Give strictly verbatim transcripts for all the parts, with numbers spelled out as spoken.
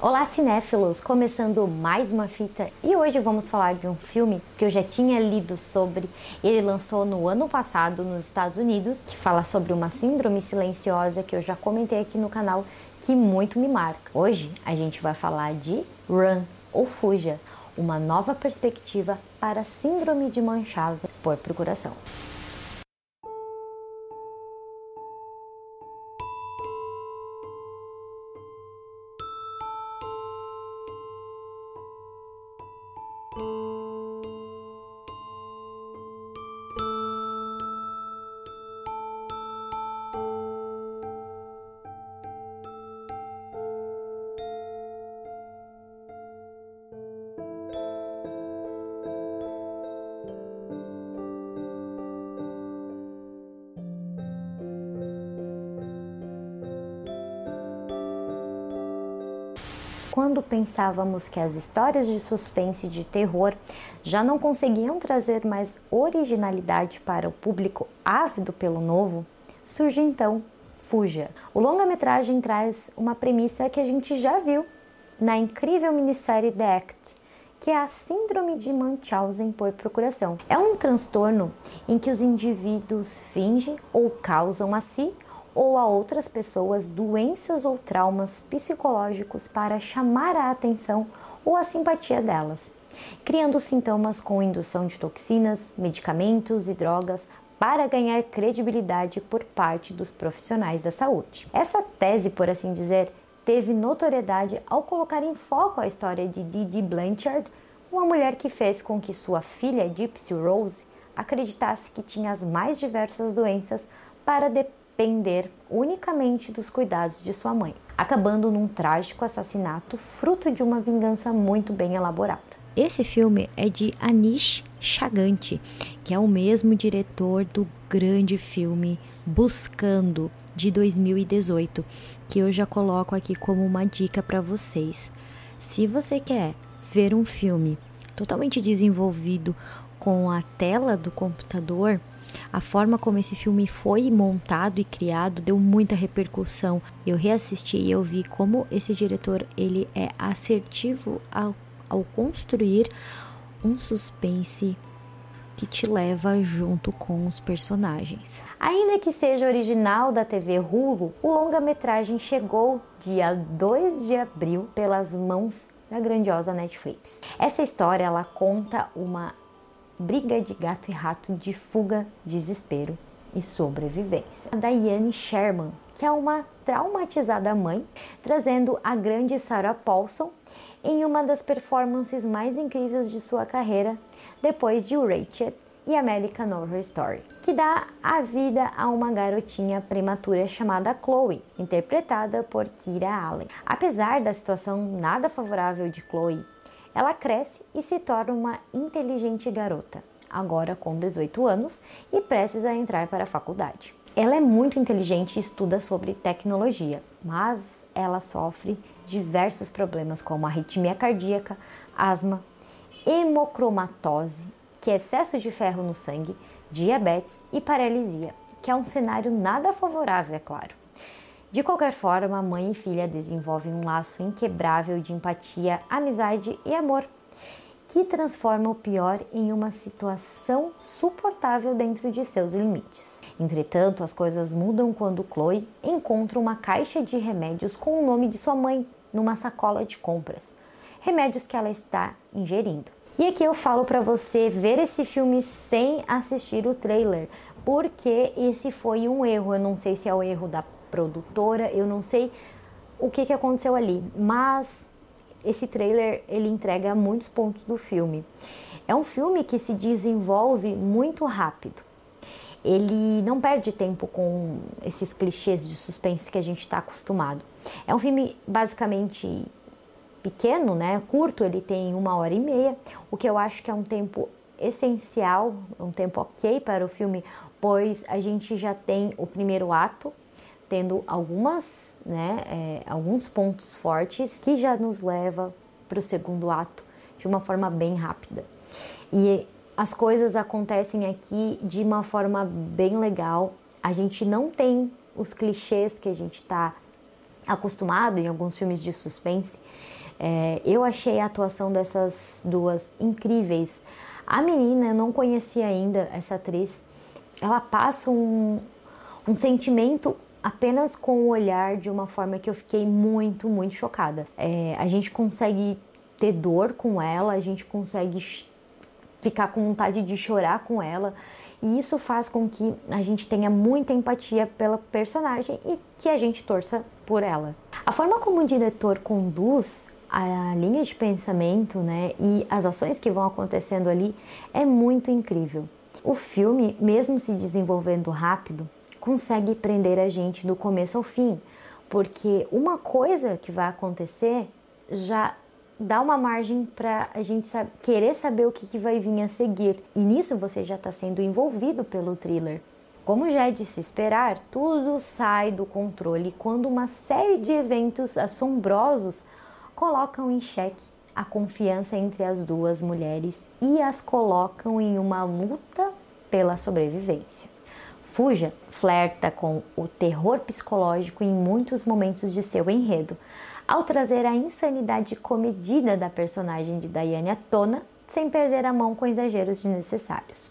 Olá cinéfilos, começando mais uma fita e hoje vamos falar de um filme que eu já tinha lido sobre, ele lançou no ano passado nos Estados Unidos, que fala sobre uma síndrome silenciosa que eu já comentei aqui no canal, que muito me marca. Hoje a gente vai falar de Run, ou Fuja, uma nova perspectiva para a Síndrome de Munchausen por Procuração. Quando pensávamos que as histórias de suspense e de terror já não conseguiam trazer mais originalidade para o público ávido pelo novo, surge então Fuja. O longa-metragem traz uma premissa que a gente já viu na incrível minissérie Ratched, que é a Síndrome de Munchausen por Procuração. É um transtorno em que os indivíduos fingem ou causam a si ou a outras pessoas doenças ou traumas psicológicos para chamar a atenção ou a simpatia delas, criando sintomas com indução de toxinas, medicamentos e drogas para ganhar credibilidade por parte dos profissionais da saúde. Essa tese, por assim dizer, teve notoriedade ao colocar em foco a história de Dee Dee Blanchard, uma mulher que fez com que sua filha, Gypsy Rose, acreditasse que tinha as mais diversas doenças para depois depender unicamente dos cuidados de sua mãe, acabando num trágico assassinato fruto de uma vingança muito bem elaborada. Esse filme é de Aneesh Chaganty, que é o mesmo diretor do grande filme Buscando, de dois mil e dezoito, que eu já coloco aqui como uma dica para vocês. Se você quer ver um filme totalmente desenvolvido com a tela do computador, a forma como esse filme foi montado e criado deu muita repercussão. Eu reassisti e eu vi como esse diretor ele é assertivo ao, ao construir um suspense que te leva junto com os personagens. Ainda que seja original da T V Hulu, o longa-metragem chegou dia dois de abril pelas mãos da grandiosa Netflix. Essa história ela conta uma briga de gato e rato de fuga, desespero e sobrevivência. A Diane Sherman, que é uma traumatizada mãe, trazendo a grande Sarah Paulson em uma das performances mais incríveis de sua carreira, depois de Ratched e American Horror Story, que dá a vida a uma garotinha prematura chamada Chloe, interpretada por Kira Allen. Apesar da situação nada favorável de Chloe, ela cresce e se torna uma inteligente garota, agora com dezoito anos e prestes a entrar para a faculdade. Ela é muito inteligente e estuda sobre tecnologia, mas ela sofre diversos problemas como arritmia cardíaca, asma, hemocromatose, que é excesso de ferro no sangue, diabetes e paralisia, que é um cenário nada favorável, é claro. De qualquer forma, mãe e filha desenvolvem um laço inquebrável de empatia, amizade e amor, que transforma o pior em uma situação suportável dentro de seus limites. Entretanto, as coisas mudam quando Chloe encontra uma caixa de remédios com o nome de sua mãe numa sacola de compras, remédios que ela está ingerindo. E aqui eu falo para você ver esse filme sem assistir o trailer, porque esse foi um erro, eu não sei se é o erro da produtora, eu não sei o que, que aconteceu ali, mas esse trailer ele entrega muitos pontos do filme. É um filme que se desenvolve muito rápido, ele não perde tempo com esses clichês de suspense que a gente está acostumado. É um filme basicamente pequeno, né? Curto, ele tem uma hora e meia, o que eu acho que é um tempo essencial, um tempo ok para o filme, pois a gente já tem o primeiro ato, tendo algumas, né, é, alguns pontos fortes que já nos leva para o segundo ato de uma forma bem rápida. E as coisas acontecem aqui de uma forma bem legal. A gente não tem os clichês que a gente está acostumado em alguns filmes de suspense. É, eu achei a atuação dessas duas incríveis. A menina, eu não conhecia ainda essa atriz. Ela passa um, um sentimento apenas com o olhar de uma forma que eu fiquei muito, muito chocada. É, a gente consegue ter dor com ela, a gente consegue ch- ficar com vontade de chorar com ela. E isso faz com que a gente tenha muita empatia pela personagem e que a gente torça por ela. A forma como o diretor conduz a linha de pensamento, né, e as ações que vão acontecendo ali é muito incrível. O filme, mesmo se desenvolvendo rápido, consegue prender a gente do começo ao fim, porque uma coisa que vai acontecer já dá uma margem para a gente saber, querer saber o que, que vai vir a seguir. E nisso você já está sendo envolvido pelo thriller. Como já é de se esperar, tudo sai do controle quando uma série de eventos assombrosos colocam em xeque a confiança entre as duas mulheres e as colocam em uma luta pela sobrevivência. Fuja flerta com o terror psicológico em muitos momentos de seu enredo, ao trazer a insanidade comedida da personagem de Diane à tona, sem perder a mão com exageros desnecessários.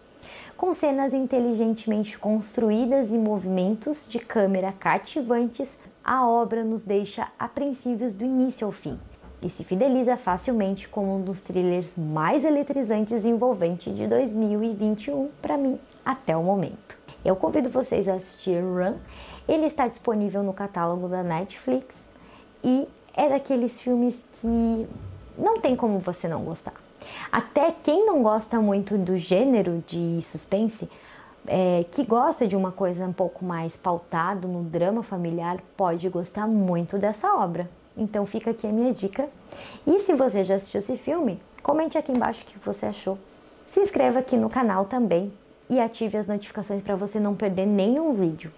Com cenas inteligentemente construídas e movimentos de câmera cativantes, a obra nos deixa apreensivos do início ao fim e se fideliza facilmente como um dos thrillers mais eletrizantes e envolventes de dois mil e vinte e um, para mim, até o momento. Eu convido vocês a assistir Run, ele está disponível no catálogo da Netflix e é daqueles filmes que não tem como você não gostar. Até quem não gosta muito do gênero de suspense, é, que gosta de uma coisa um pouco mais pautado no drama familiar, pode gostar muito dessa obra. Então fica aqui a minha dica. E se você já assistiu esse filme, comente aqui embaixo o que você achou. Se inscreva aqui no canal também e ative as notificações para você não perder nenhum vídeo.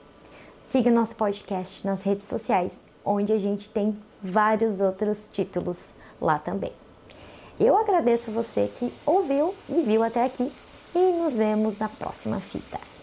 Siga nosso podcast nas redes sociais, onde a gente tem vários outros títulos lá também. Eu agradeço você que ouviu e viu até aqui e nos vemos na próxima fita.